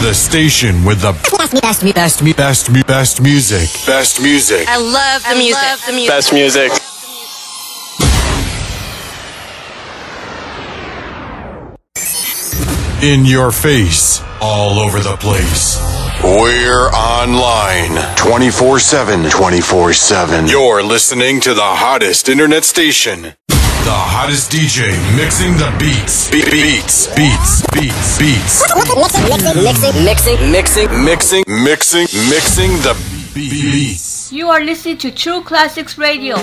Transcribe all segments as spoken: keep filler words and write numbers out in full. The station with the best, best, best, best, best, best music. Best music. I love the I music. Love the music. Best music. In your face, all over the place. We're online twenty-four seven. twenty-four seven. You're listening to the hottest internet station. The hottest D J mixing the beats. Be- beats, beats, beats, beats. Mixing, mixing, mixing, mixing, mixing, mixing, mixing the beats. You are listening to True Classics Radio.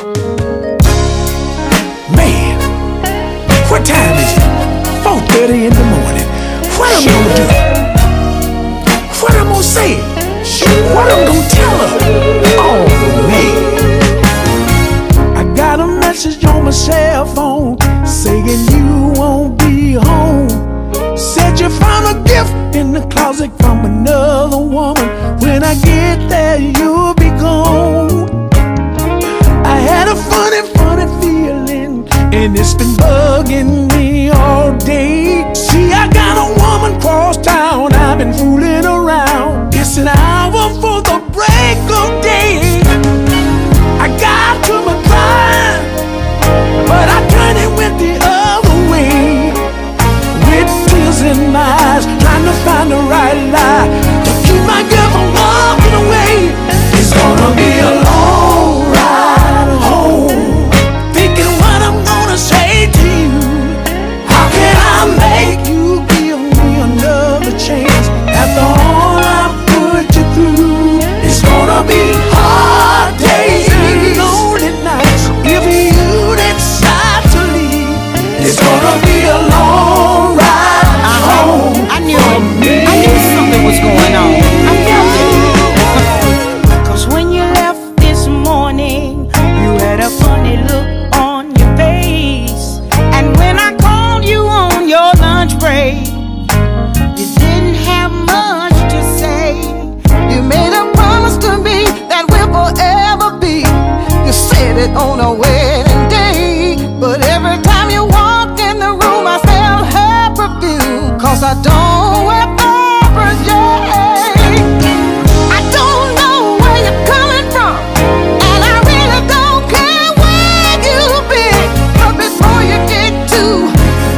Man, what time is it? four thirty in the morning. What am I gonna do? What I'm gonna say? What I'm gonna tell her? Oh man, I got a message on my cell phone saying you won't be home. Said you found a gift in the closet from another woman. When I get there, you'll be gone. I had a funny, funny feeling, and it's been bugging me all day. See, I got a woman cross town, I've been fooling around. It's an hour for the break of day. I got to my prime, but I turned it went the other way. With tears in my eyes, trying to find the right lie to keep my girl from walking away. It's gonna be a long ride home, thinking what I'm gonna say to you. How can I make you give me another chance after all I put you through? It's gonna be hard days and lonely nights if you decide to leave. It's gonna be a long ride home. I knew, I knew something was going on. I felt it. Cause when you left this morning, you had a funny look on your face. And when I called you on your lunch break, you didn't have much to say. You made a promise to me that we'll forever be. You said it on a wedding day, but every time you walked in the room, I smelled her perfume. Cause I don't wear paper J. I don't know where you're coming from, and I really don't care where you've been. But before you get to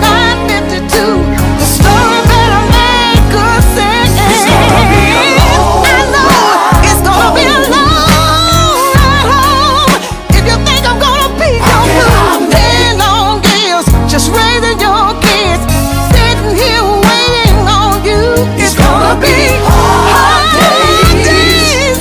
nine fifty-two, the story better make us sing. It's gonna be a long I know it's gonna be a long ride home. If you think I'm gonna be your fool, ten long years just raising your kids, sitting here waiting on you. It's gonna be hard days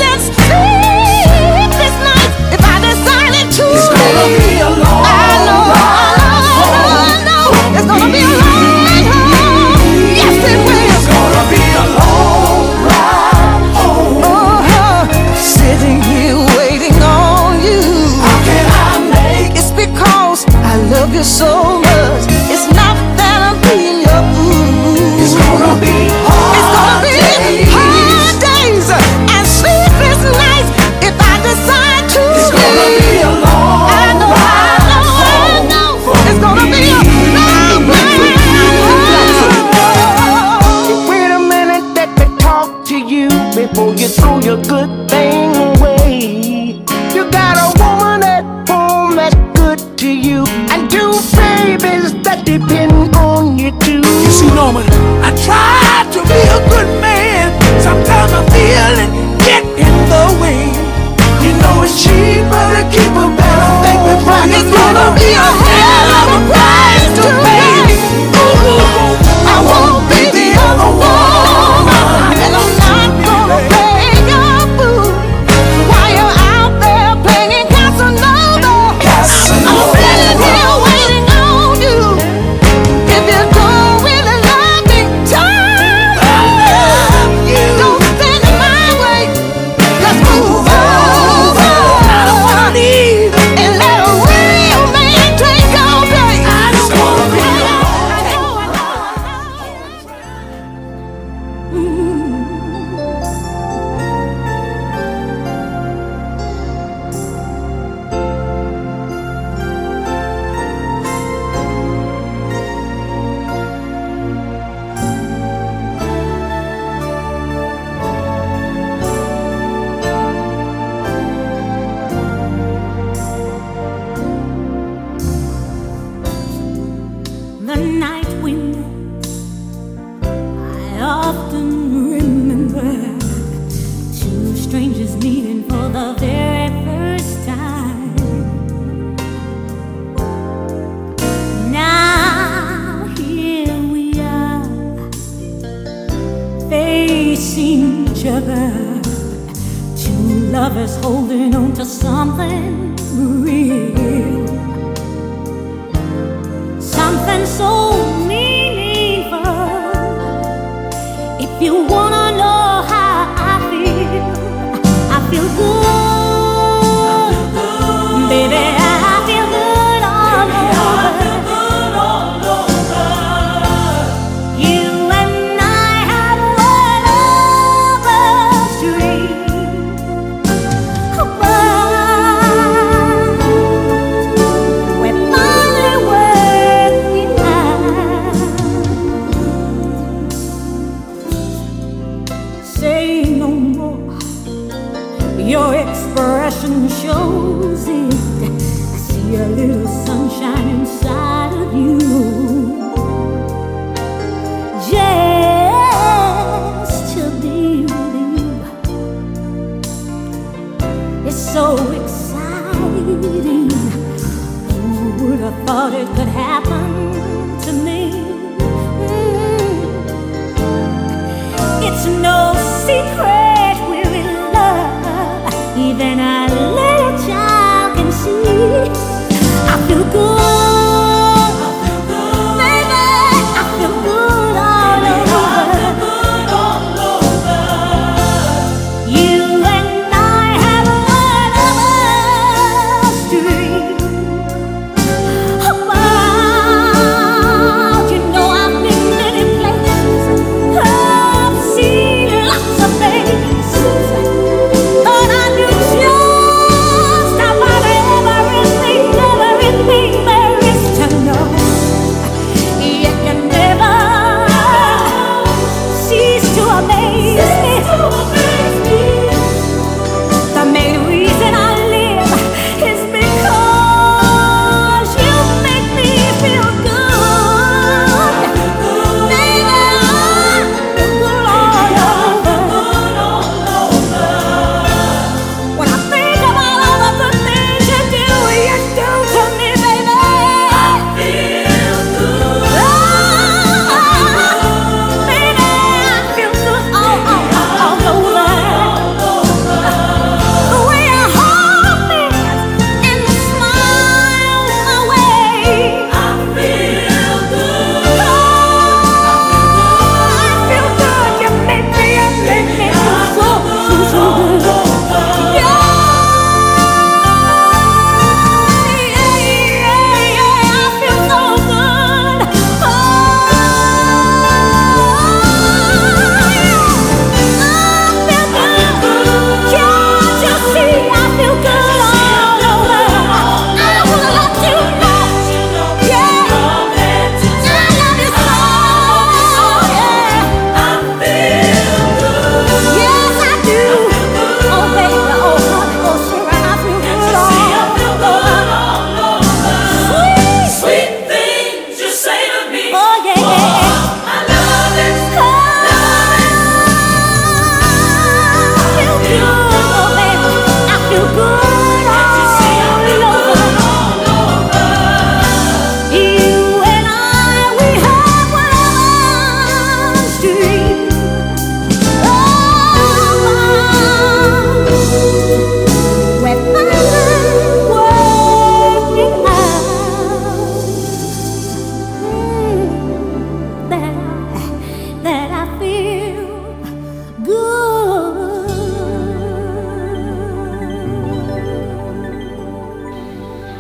and sleepless nights if I decided to It's gonna leave. be a long I know, I know, I know, I know. It's gonna be a long home. Yes, it will. It's gonna be a long ride home. Oh, sitting here waiting on you. How can I make It's because I love you so much. It's not that I'm being your fool. It's gonna be It's gonna hard be days. hard days and sleepless nights if I decide to It's gonna be a leave. long I know, I ride know, I home know. for It's gonna be a me. long ride home. Wait a minute, let me talk to you before you throw your good thing away. You got a woman at home that's good to you, and two babies that depend on you too. You see, Norman, I try to be a good man. Sometimes I feel it get in the way. You know it's cheaper to keep a better thing before you It's get gonna be a hell of a price to pay. I won't be the other one, and I'm not gonna pay your fool. meeting for the very first time. Now here we are, facing each other, two lovers holding on to something real, something so meaningful. If you wanna know, I feel good, baby, I feel good all over. You and I have went over the street, but we finally worked it out. Say no more, your expression shows it. I see a little sunshine inside of you. Just to be with you, it's so exciting. Who would have thought it could happen to me? Mm. It's no secret. Then I let a child can see. I feel good, baby, I feel good all over. You and I have run over the street, but you know I've been many places, I've seen lots of things.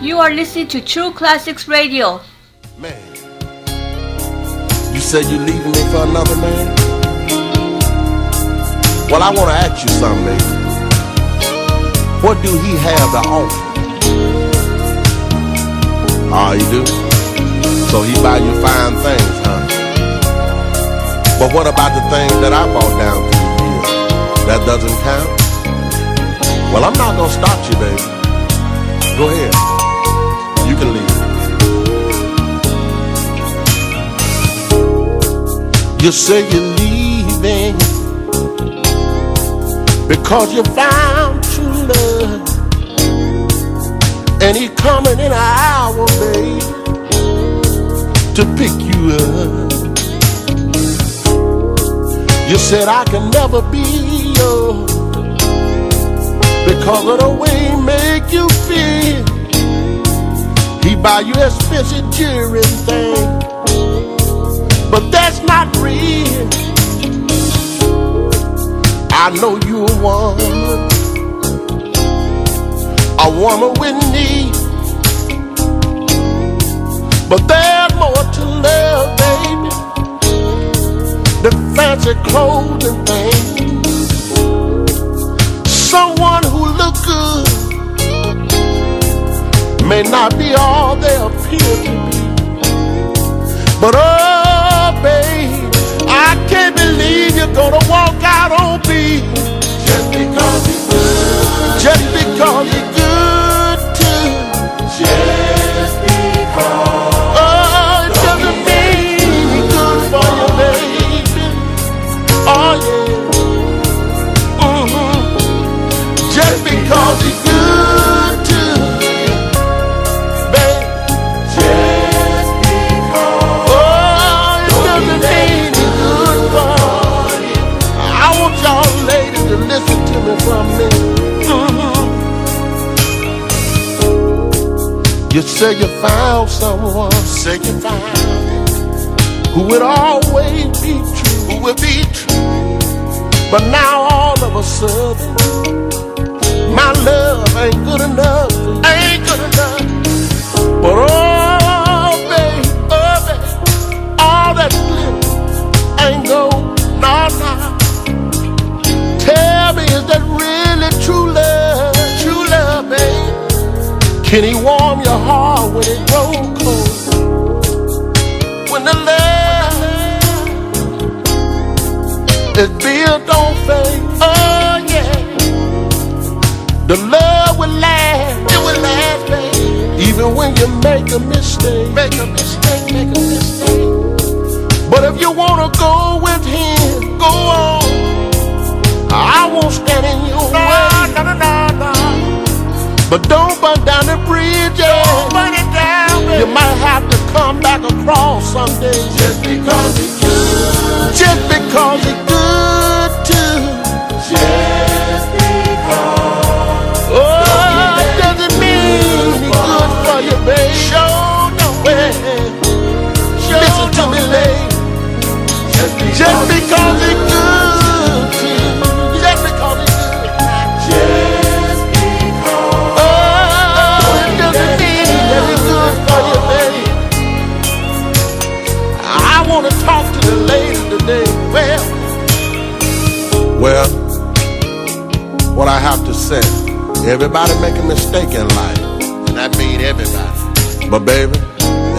You are listening to True Classics Radio. Man, you said you're leaving me for another man? Well, I want to ask you something. What do he have to offer? Oh, he do? So he buy you fine things, huh? But what about the things that I bought down through the years? That doesn't count? Well, I'm not going to stop you, baby. Go ahead. You can leave. You say you're leaving because you found love, and he coming in an hour, babe, to pick you up. You said I can never be yours because of the way he make you feel. He buy you expensive jewelry and things, but that's not real. I know you a woman, a woman with need, but there's more to love, baby, than fancy clothes and things. Someone who look good may not be all they appear to be, but oh, baby, I can't believe you're gonna walk out on me just because you good, just because you good too, just because. Oh, it doesn't mean you're good for your baby. Oh yeah. Mm-hmm. Just, just because you good too, baby. Just because. Oh, it doesn't mean you're good for you. I want y'all ladies to listen to me for a minute. You say you found someone, say you found who would always be true, who would be true. But now all of a sudden, my love ain't good enough, ain't good enough. But oh baby, oh baby, all that glitter ain't gold, no, no. Tell me, is that really true love, true love, baby? Can he warm your heart when it grows cold? When the love is built on faith, oh yeah, the love will last, it will last, babe. Even when you make a mistake, make a mistake, make a mistake. But if you wanna go with him, go on. I won't stand in your way. No, no, no, no, no. But don't burn down the bridge, don't burn it down, baby. You might have to come back across someday. Just because it's good, just because it's good too, just because. Oh, it doesn't mean it's good for you, baby. Show no way. Listen to me, lady. Just because it's good too, just because it's good. I want to talk to the lady today. Well, well, what I have to say, everybody make a mistake in life, and I mean everybody. But baby,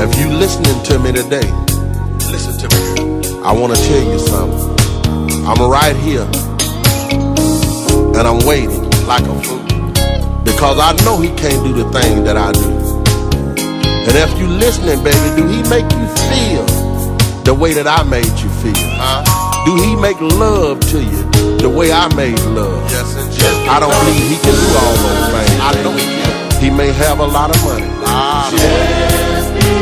if you listening to me today, listen to me. I want to tell you something. I'm right here, and I'm waiting like a fool, because I know he can't do the thing that I do. And if you listening, baby, do he make you feel the way that I made you feel? Huh? Do he make love to you the way I made love? Yes, and yes. I don't believe he can do all those things. I know he can. He may have a lot of money, ah,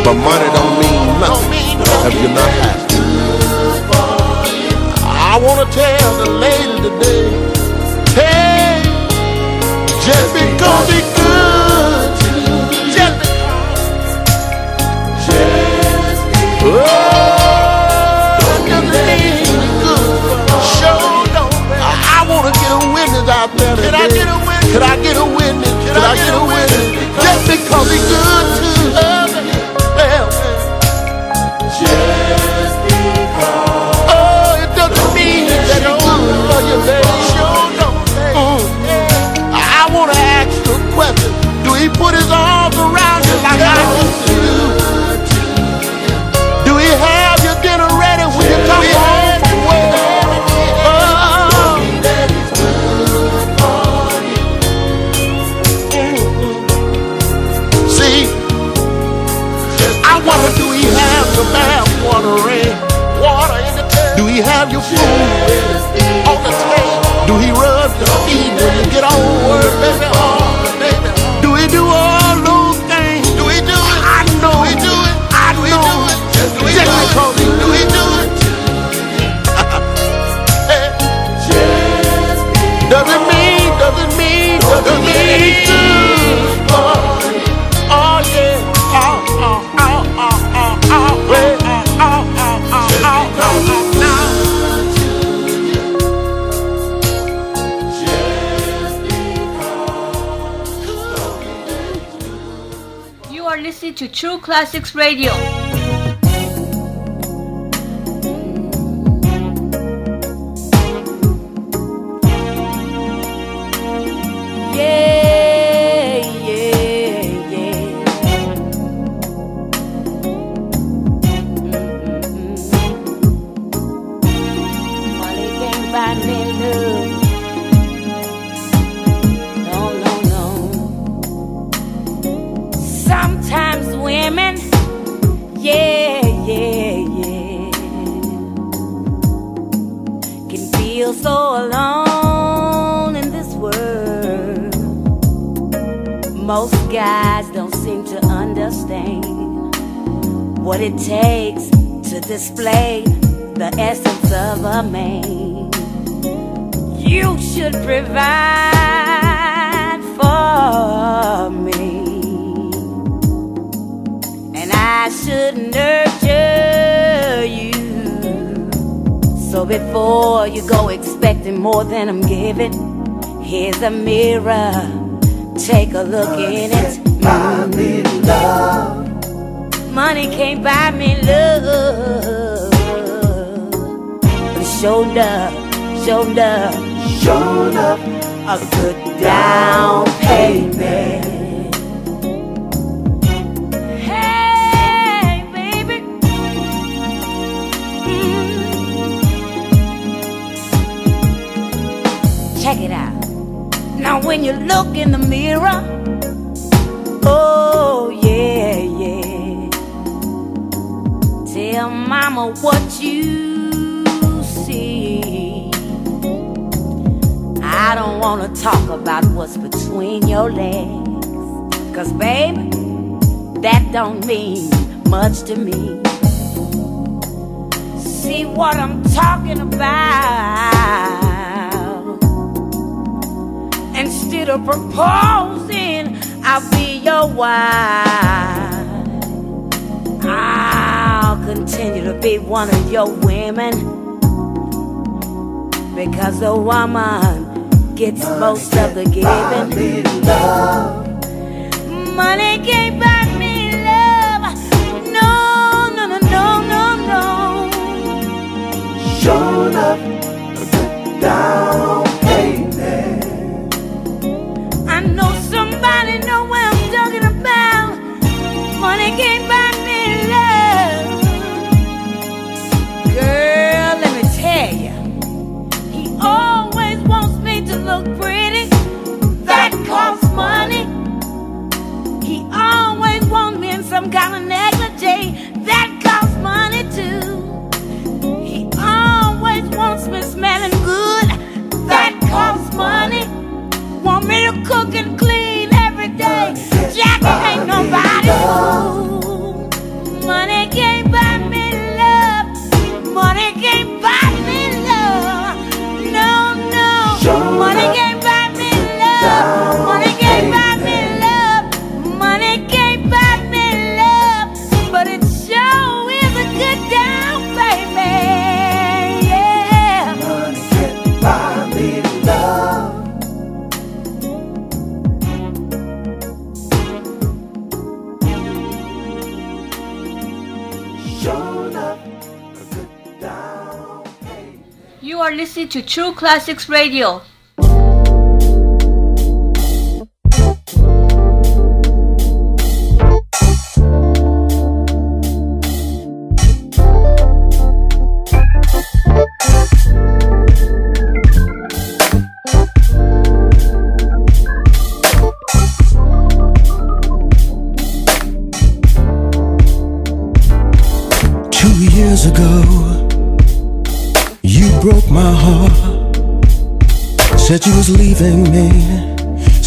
but money don't mean nothing if you're not happy. I want to tell the lady today, hey, just because he good. Oh, doesn't mean it's good. Sure don't. I, I wanna get a witness out there. Can I get a witness? Can I get a witness? Can I get a witness? Just because it's good to love me, just because. Oh, it doesn't mean that it's good for you, baby. Sure don't. I wanna ask you a question. Do he put his arms around you like I used to do? Have your dinner ready when you come home from work. Oh, that is good for you. See, I wonder, do he have the bath water in? Water in the tub? Do he have your food on the table? Do he rub your feet when you get off work, baby? listening to True Classics Radio. The mirror, take a look money in it. Buy me love. Money can't buy me love. Show love, show love, show love. A good down payment. Hey, baby. Mm. Check it out. Now when you look in the mirror, oh yeah, yeah. Tell mama what you see. I don't wanna talk about what's between your legs, 'cause baby, that don't mean much to me. See what I'm talking about? Instead of proposing, I'll be your wife. I'll continue to be one of your women, because a woman gets money most of the giving. Money, love. Money can't buy me love. No, no, no, no, no, no. Show love, put down. Some kind of negligee that costs money too. He always wants me smelling good. That costs money. Want me to cook and clean every day. Jackie ain't nobody fool. Money can't buy me love. Money can't buy me love. No, no. Money can't buy me love. Money can't buy me love. You are listening to True Classics Radio. Two years ago, broke my heart. Said you was leaving me.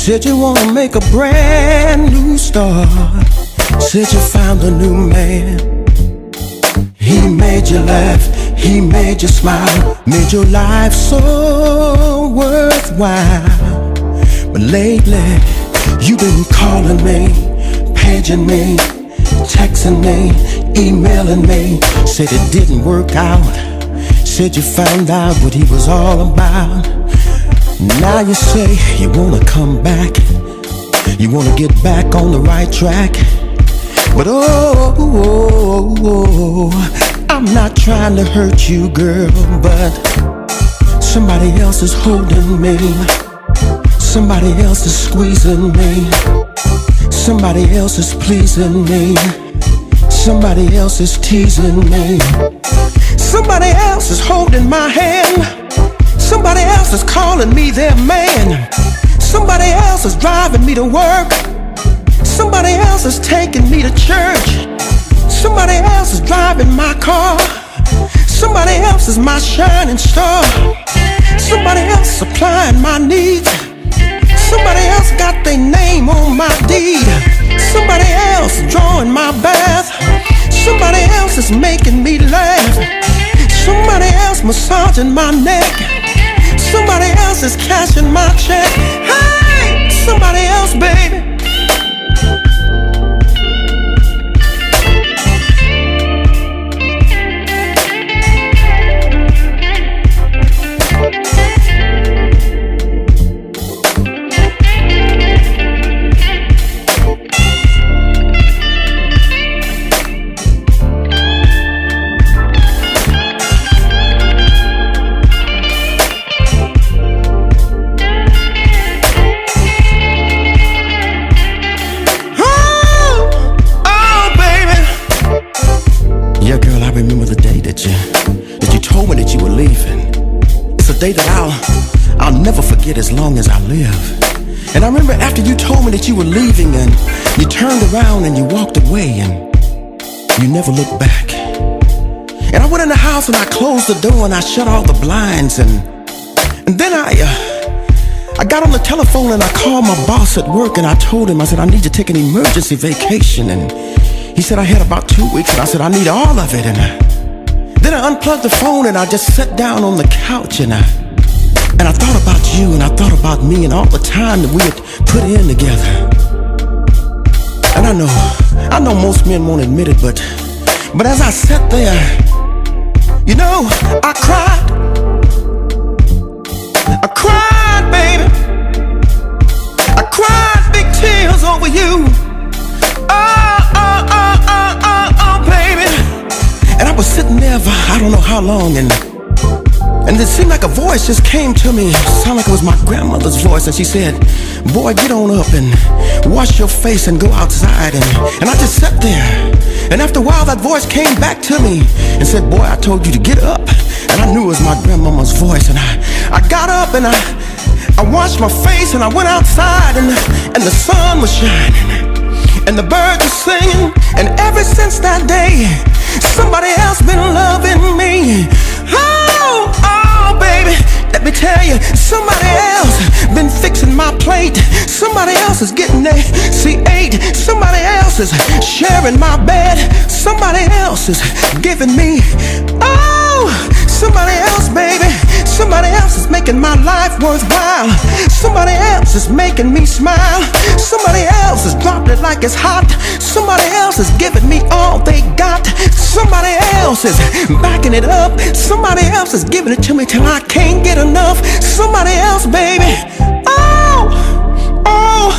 Said you wanna make a brand new start. Said you found a new man. He made you laugh, he made you smile, made your life so worthwhile. But lately, you've been calling me, paging me, texting me, emailing me. Said it didn't work out. Said you found out what he was all about. Now you say you wanna come back. You wanna get back on the right track. But oh, oh, oh, oh, I'm not trying to hurt you, girl, but somebody else is holding me. Somebody else is squeezing me. Somebody else is pleasing me. Somebody else is teasing me. Somebody else is holding my hand. Somebody else is calling me their man. Somebody else is driving me to work. Somebody else is taking me to church. Somebody else is driving my car. Somebody else is my shining star. Somebody else supplying my needs. Somebody else got their name on my deed. Somebody else drawing my bath. Somebody else is making me laugh. Somebody else massaging my neck. Somebody else is cashing my check. Hey, somebody else, baby. Day that I'll, I'll never forget as long as I live. And I remember after you told me that you were leaving, and you turned around and you walked away, and you never looked back. And I went in the house and I closed the door and I shut all the blinds, and and then I uh, I got on the telephone and I called my boss at work and I told him, I said, I need to take an emergency vacation. And he said I had about two weeks, and I said, I need all of it. And I Then I unplugged the phone and I just sat down on the couch, and I and I thought about you and I thought about me and all the time that we had put in together. And I know, I know most men won't admit it, but but as I sat there, you know, I cried. I cried, baby. I cried big tears over you. Oh, oh, oh, oh, oh, oh, baby. And I was sitting there for I don't know how long, and and it seemed like a voice just came to me. It sounded like it was my grandmother's voice, and she said, boy, get on up and wash your face and go outside. And, and I just sat there, and after a while that voice came back to me and said, boy, I told you to get up. And I knew it was my grandmama's voice, and I, I got up and I, I washed my face and I went outside, and, and the sun was shining and the birds were singing. And ever since that day, somebody else been loving me. Oh, oh, baby, let me tell you, somebody else been fixing my plate. Somebody else is getting a C eight. Somebody else is sharing my bed. Somebody else is giving me, oh, somebody else, baby. Somebody else is making my life worthwhile. Somebody else is making me smile. Somebody else has dropped it like it's hot. Somebody else is giving me all they got. Somebody else is backing it up. Somebody else is giving it to me till I can't get enough. Somebody else, baby. Oh, oh,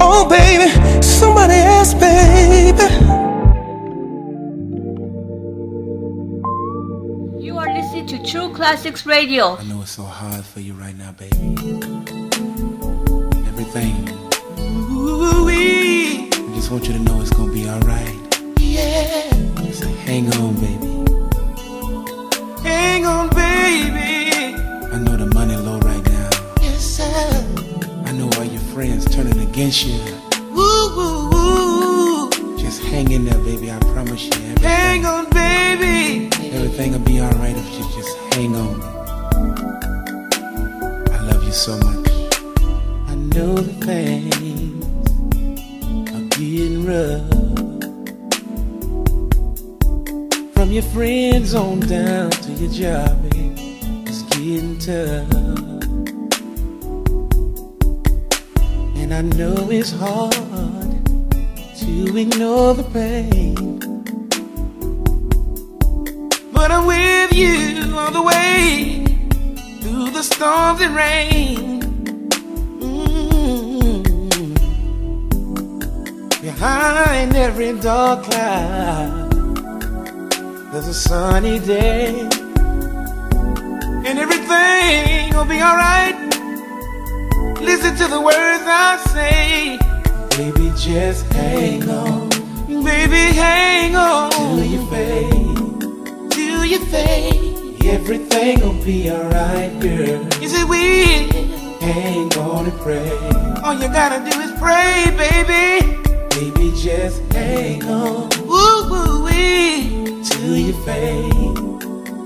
oh, baby. Somebody else, baby. To True Classics Radio. I know it's so hard for you right now, baby. Everything. Ooh-wee. I just want you to know it's gonna be alright. Yeah. Just hang on, baby. Hang on, baby. I know the money low right now. Yes, sir. I know all your friends turning against you. Ooh-woo-woo. Just hang in there, baby. I promise you everything. Hang on, baby. Everything will be alright if you just hang on. I love you so much. I know the things are getting rough. From your friends on down to your job, it's getting tough. And I know it's hard to ignore the pain, but I'm with you all the way through the storms and rain. Mm-hmm. We're behind every dark cloud there's a sunny day, and everything will be alright. Listen to the words I say. Baby, just hang on. Baby, hang on. Till you fade, till you fade, everything will be alright, girl. You see, we hang on and pray. All you gotta do is pray, baby. Baby, just hang on. Woo-woo-wee. Till you fade,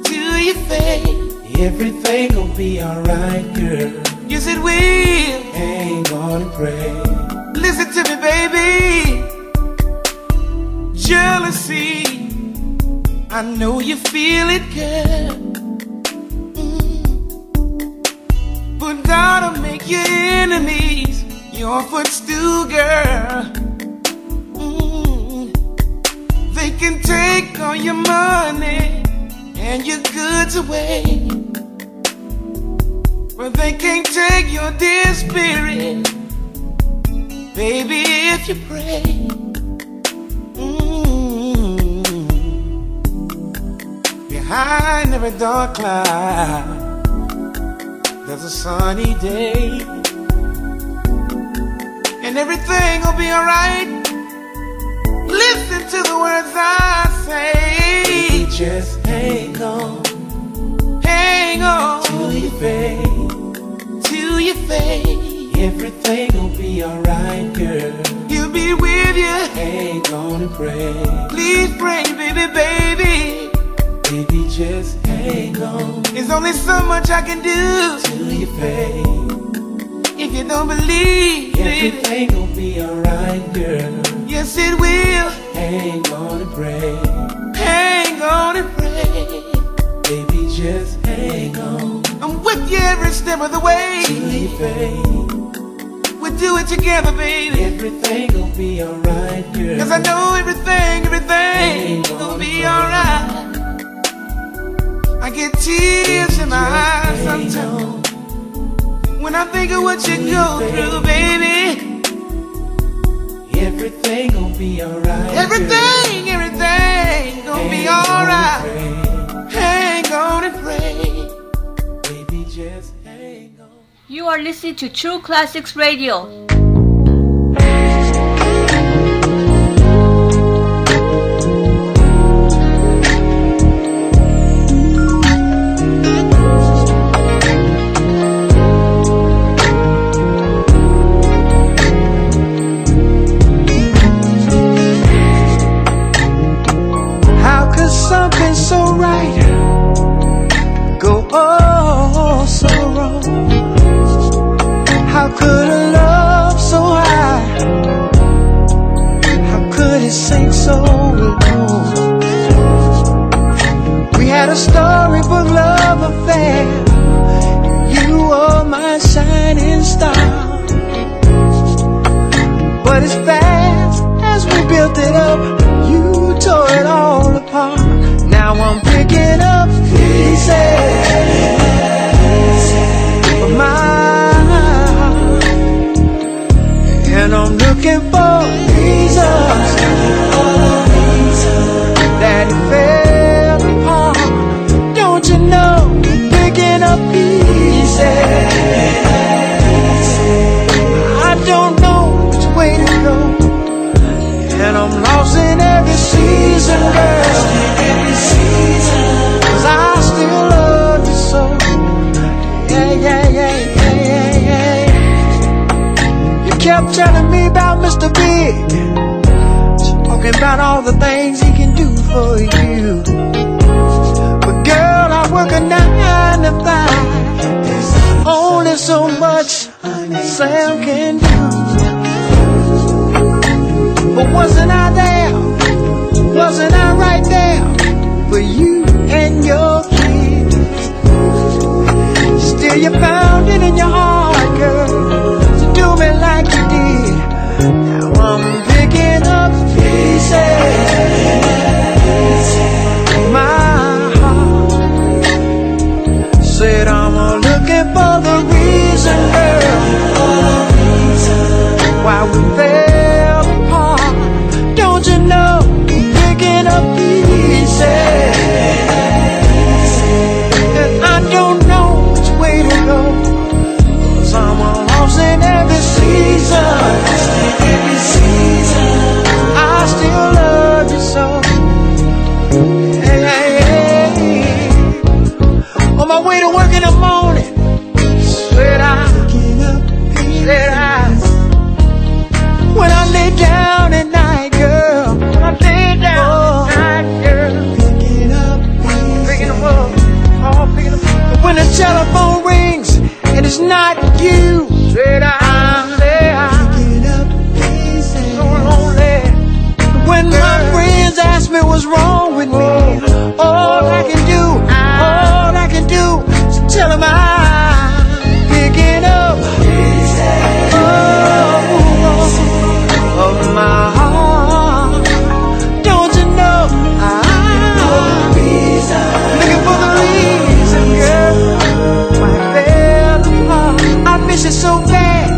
till you fade, everything will be alright, girl. Yes, it will. Hang on and pray. Listen to me, baby. Jealousy, I know you feel it, girl. Mm. But that'll make your enemies your footstool, girl. Mm. They can take all your money and your goods away, but they can't take your dear spirit, baby, if you pray. Mm-hmm. Behind every dark cloud there's a sunny day, and everything will be alright. Listen to the words I say. Baby, just hang on. Hang on. Till you fade, till you fade, everything will be alright, girl. He'll be with you. Hang on and pray. Please pray, baby, baby. Baby, just hang on. There's only so much I can do. Till you fade, if you don't believe, baby, everything will be alright, girl. Yes, it will. Hang on and pray. Hang on and pray. Baby, just hang on. I'm with you every step of the way. We'll do it together, baby. Everything will be alright, girl. Cause I know everything, everything will be alright. I get tears in my eyes sometimes when I think of what you go through, baby. Everything will be alright. Everything, everything will be alright. You are listening to True Classics Radio. Why we fell apart, work in the morning, sweat out, sweat out. When I lay down at night, girl, when I lay down at night, girl, picking up, picking them up, all picking them up. When the telephone rings and it's not you, sweat out, sweat out, picking up pieces, so lonely. When my friends ask me what's wrong with me, all I can do, all I can do is tell them I'm picking up pieces, oh, of my heart. Don't you know I'm looking for the reason, girl, why I fell apart. I miss you so bad,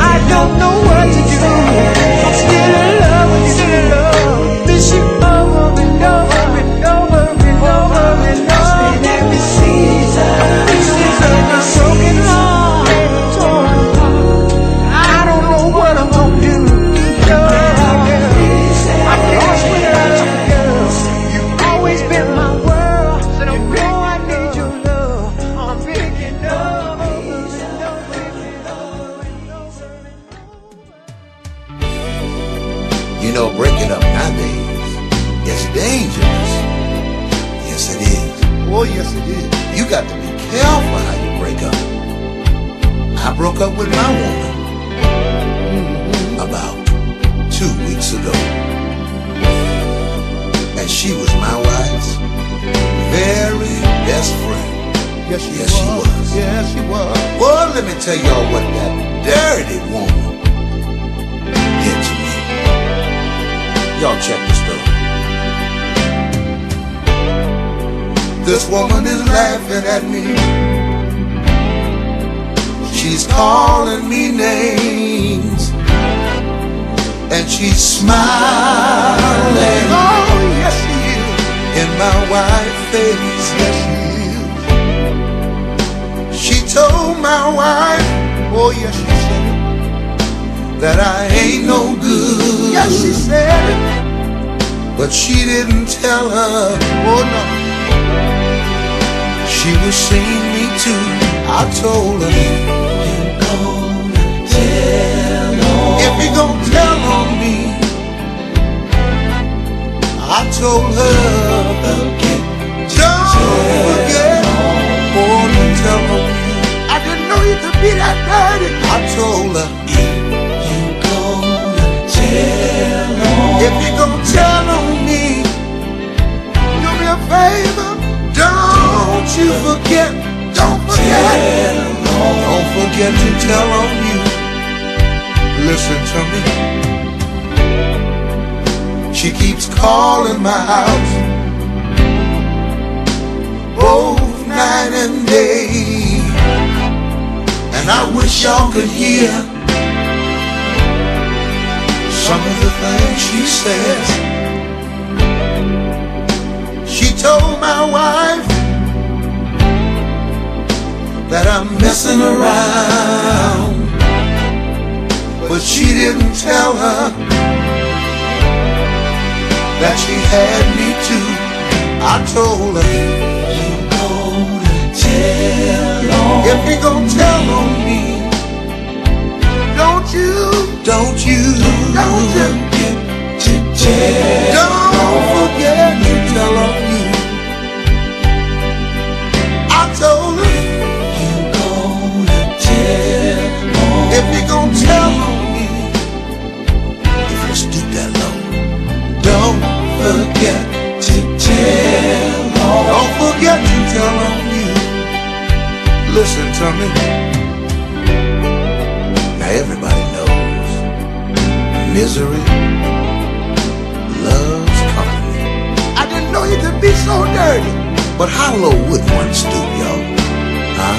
I don't know what to do. I'm still in love, I'm still in love. Miss you over and over and over and over and over. Pieces of my broken heart, torn apart. I don't know what I'm gonna do. Girl, girl, I'm lost without you, girl. You've always been my world. You know I need your love. I'm picking up over and over and over and over and over. You know, breaking up nowadays is dangerous. Yes, it is. Oh, yes, it is. You got to be careful how you break up. I broke up with my woman about two weeks ago. And she was my wife's very best friend. Yes, she, yes, she was. was. Yes, she was. Well, let me tell y'all what that dirty woman did to me. Y'all check the story. This woman is laughing at me. She's calling me names. And she's smiling. Oh, yes, she is. In my wife's face, yes, she is. She told my wife, oh, yes, she said it, that I ain't no good. Yes, she said it. But she didn't tell her, oh, no. She was seeing me too. I told her, if you gonna tell on, if you gonna tell on me, I told her, don't forget, don't forget, oh, don't tell on me. I didn't know you could be that dirty. I told her, if you gonna tell on, if you gonna tell on me, do me a favor. Don't you forget, don't forget, don't forget to tell on you. Listen to me. She keeps calling my house both night and day. And I wish y'all could hear some of the things she says. She told my wife that I'm messing around, but she didn't tell her that she had me too. I told her, you gonna tell on, if you gonna tell on me, don't you, don't you, don't you forget to tell, don't forget to tell on me. I told her, if you gon' tell on me, if you stoop that low, don't forget to tell on, don't forget to tell on you. Listen to me. Now everybody knows misery loves company. I didn't know you could be so dirty. But how low would one stoop, y'all? Huh?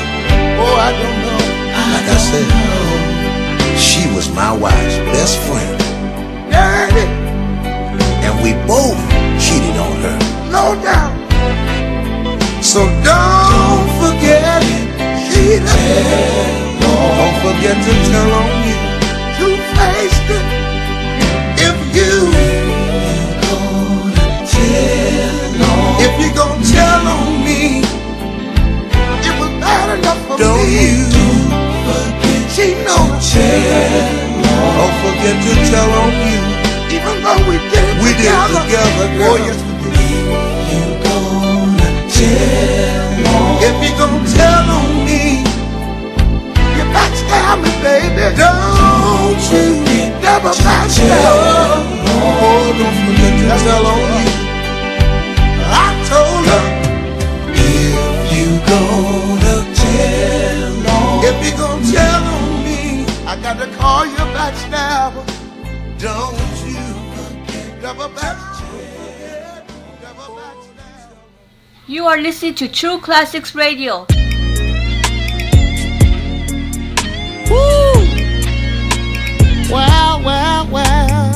Oh, I don't know. Like I said, she was my wife's best friend. Dirty. And we both cheated on her. No doubt. So don't forget it. Cheated. Don't forget to tell on you. You faced it. If you, if you're gonna tell on me, if don't you? She don't care. Oh, forget to tell on you. Even though we did it we together, did together, girl. Oh, yes, we did. You gonna tell on? If you gonna tell on me, you backstab me, baby. Don't you never backstab me. Oh, don't forget to tell on me. I told her, if you gonna tell on, if you gonna tell on me, I gotta call you backstabber. Don't you never backstab, never backstab. You are listening to True Classics Radio. Woo! Wow, wow, wow.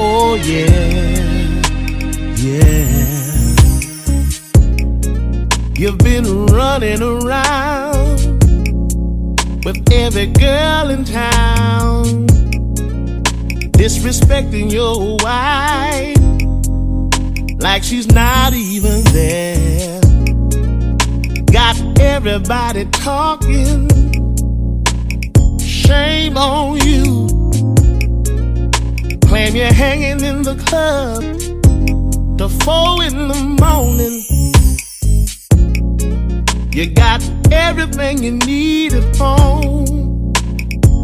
Oh yeah, yeah. You've been running around with every girl in town, disrespecting your wife like she's not even there. Got everybody talking, shame on you. Claim you're hanging in the club till four in the morning. You got everything you need at home,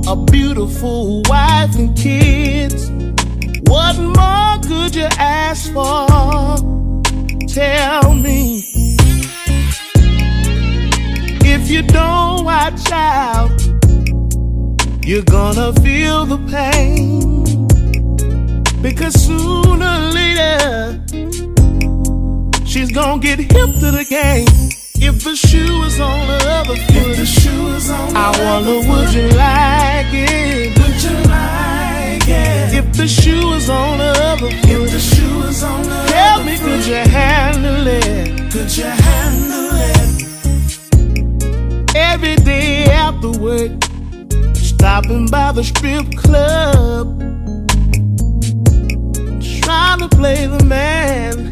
a beautiful wife and kids. What more could you ask for? Tell me. If you don't watch out, you're gonna feel the pain. Because sooner or later, she's gonna get hip to the game. If the shoe is on the other foot, if the shoe is on the I wonder other would foot, you like it? Would you like it? If the shoe is on the other if foot, if the shoe is on the tell other me, foot, could you handle it? Could you handle it? Every day after work, stopping by the strip club, trying to play the man.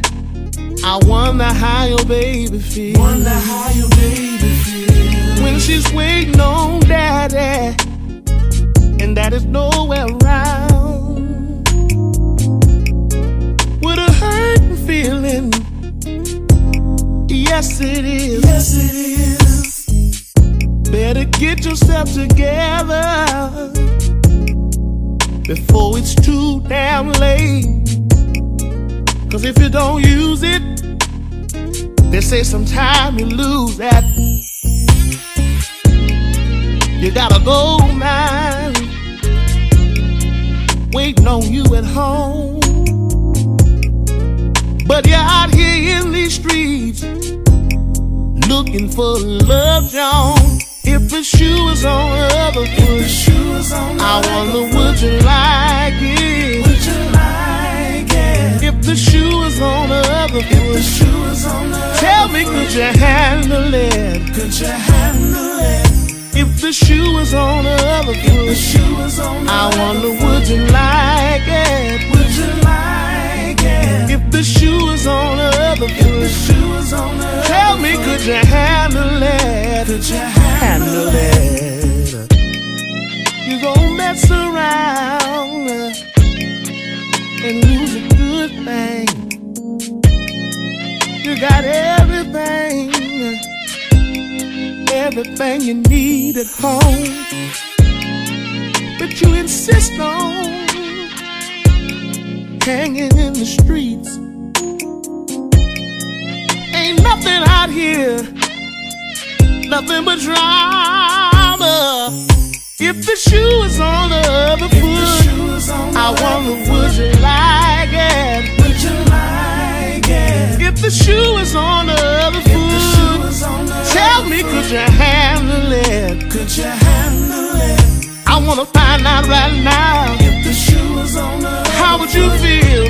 I wonder how your baby feels. Wonder how your baby feels when she's waiting on daddy, and daddy's nowhere around. With a hurting feeling, yes it is. Yes it is. Better get yourself together before it's too damn late. Cause if you don't use it, they say sometime you lose that. You got a gold mine waiting on you at home, but you're out here in these streets looking for love, John. If the shoe is on the other foot, the shoe is on the I wonder would you like it? Would you like it? If the shoe is on the other foot, if the shoe is on the tell me, could you handle it? Could you handle it? If the shoe is on the other foot, if the shoe is on the I wonder would you like it? Would you like it? If the shoe is on the other foot, if the shoe is on the tell me, could you handle it? Could you handle it? You gon' mess around and lose it. You got everything, everything you need at home, but you insist on hanging in the streets. Ain't nothing out here, nothing but drama. If the shoe is on the other foot, I wonder would you like it? If the shoe is on the other foot, tell me, could you handle it? Could you handle it? I wanna find out right now. If the shoe is on the other how would you feel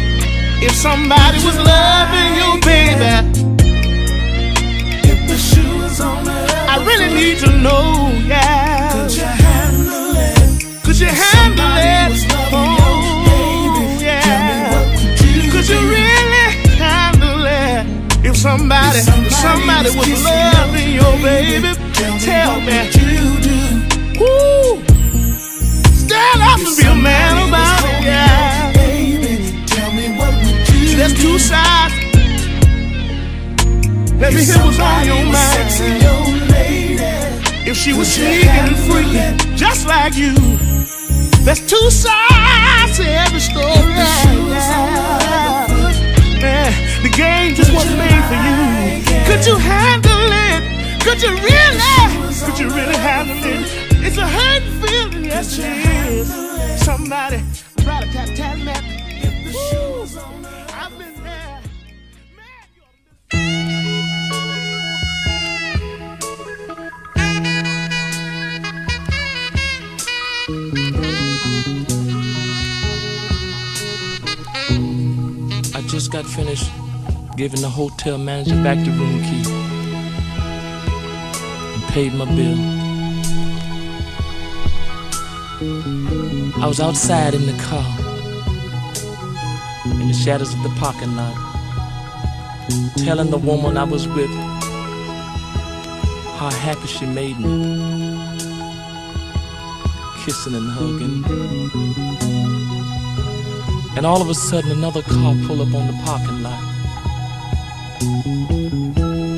if somebody was loving you, baby? If the shoe is on the other I really need to know, yeah. Could you handle it? Could you handle it? Oh, yeah. Could you really? If somebody somebody, somebody would love me, oh baby. Tell me, woo, stand up and be a man about it, yeah. There's two sides. Let me hear what's on your mind. If she was big and free, just like you. There's two sides to every story. Yeah. The game just wasn't made for you. Could you handle it? Could you really? Could you really handle it? It's a hurt feeling, yes it is. Somebody, right a tap tap tap. If the shoes on. I just got finished giving the hotel manager back the room key and paid my bill. I was outside in the car in the shadows of the parking lot, telling the woman I was with how happy she made me. Kissing and hugging. And all of a sudden another car pulled up on the parking lot.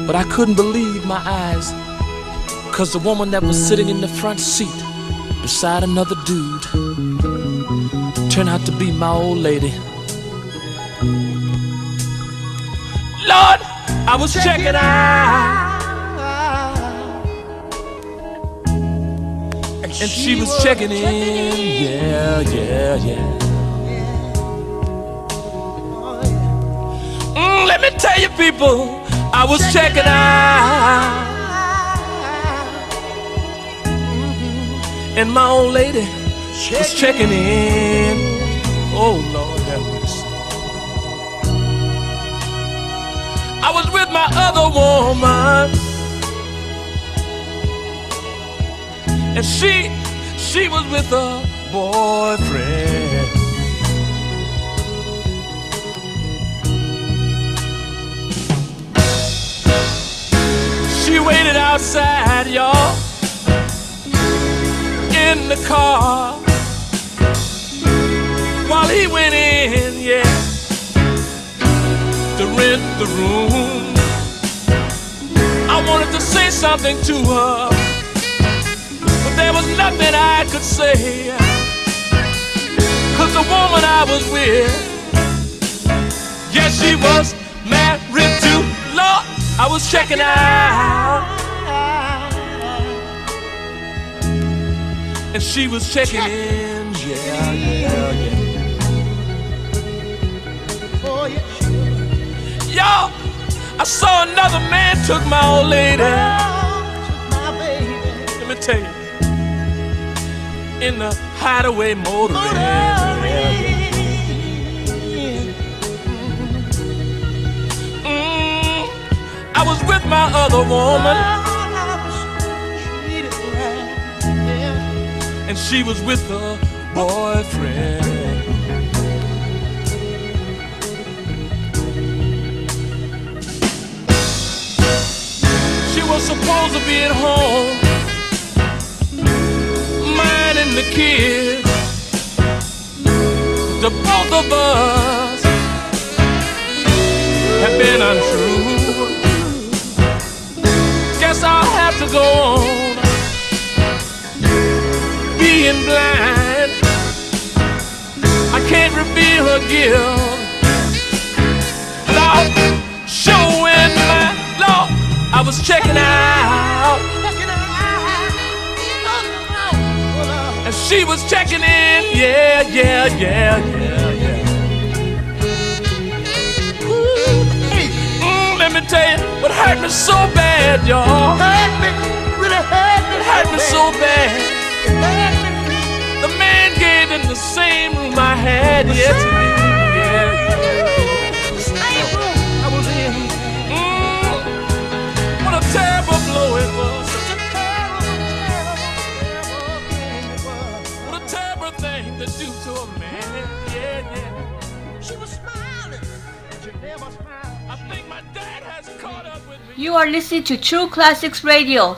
But I couldn't believe my eyes, 'cause the woman that was sitting in the front seat beside another dude turned out to be my old lady. Lord, I was Check checking out. And she, she was, was checking, checking in. in, yeah, yeah, yeah. yeah. Mm, let me tell you, people, I was checking, checking out. Mm-hmm. And my old lady checking was checking in. in. Oh, Lord, that was. I was with my other woman. And she, she was with her boyfriend. She waited outside, y'all, in the car, while he went in, yeah, to rent the room. I wanted to say something to her. There was nothing I could say, 'cause the woman I was with, yes, she was married to. Lord, I was checking out. And she was checking in, yeah, yeah, yeah. Oh, yeah. Y'all, I saw another man took my old lady. Let me tell you. In the hideaway motor, motor mm, I was with my other woman, and she was with her boyfriend. She was supposed to be at home and the kids, the both of us have been untrue. Guess I'll have to go on being blind. I can't reveal her guilt, but I'm showing my love. I was checking out. She was checking in, yeah, yeah, yeah, yeah, yeah. Ooh, hey. mm, let me tell you, what hurt me so bad, y'all. Hurt me, really hurt me. It hurt me so bad. Hurt me. The man gave in the same room I had yesterday. Yeah. The same room I was in. Mm, what a terrible blow it was. To do to a man, yeah, yeah. She was smiling, but you never smile. I think my dad has caught up with You are listening to True Classics Radio.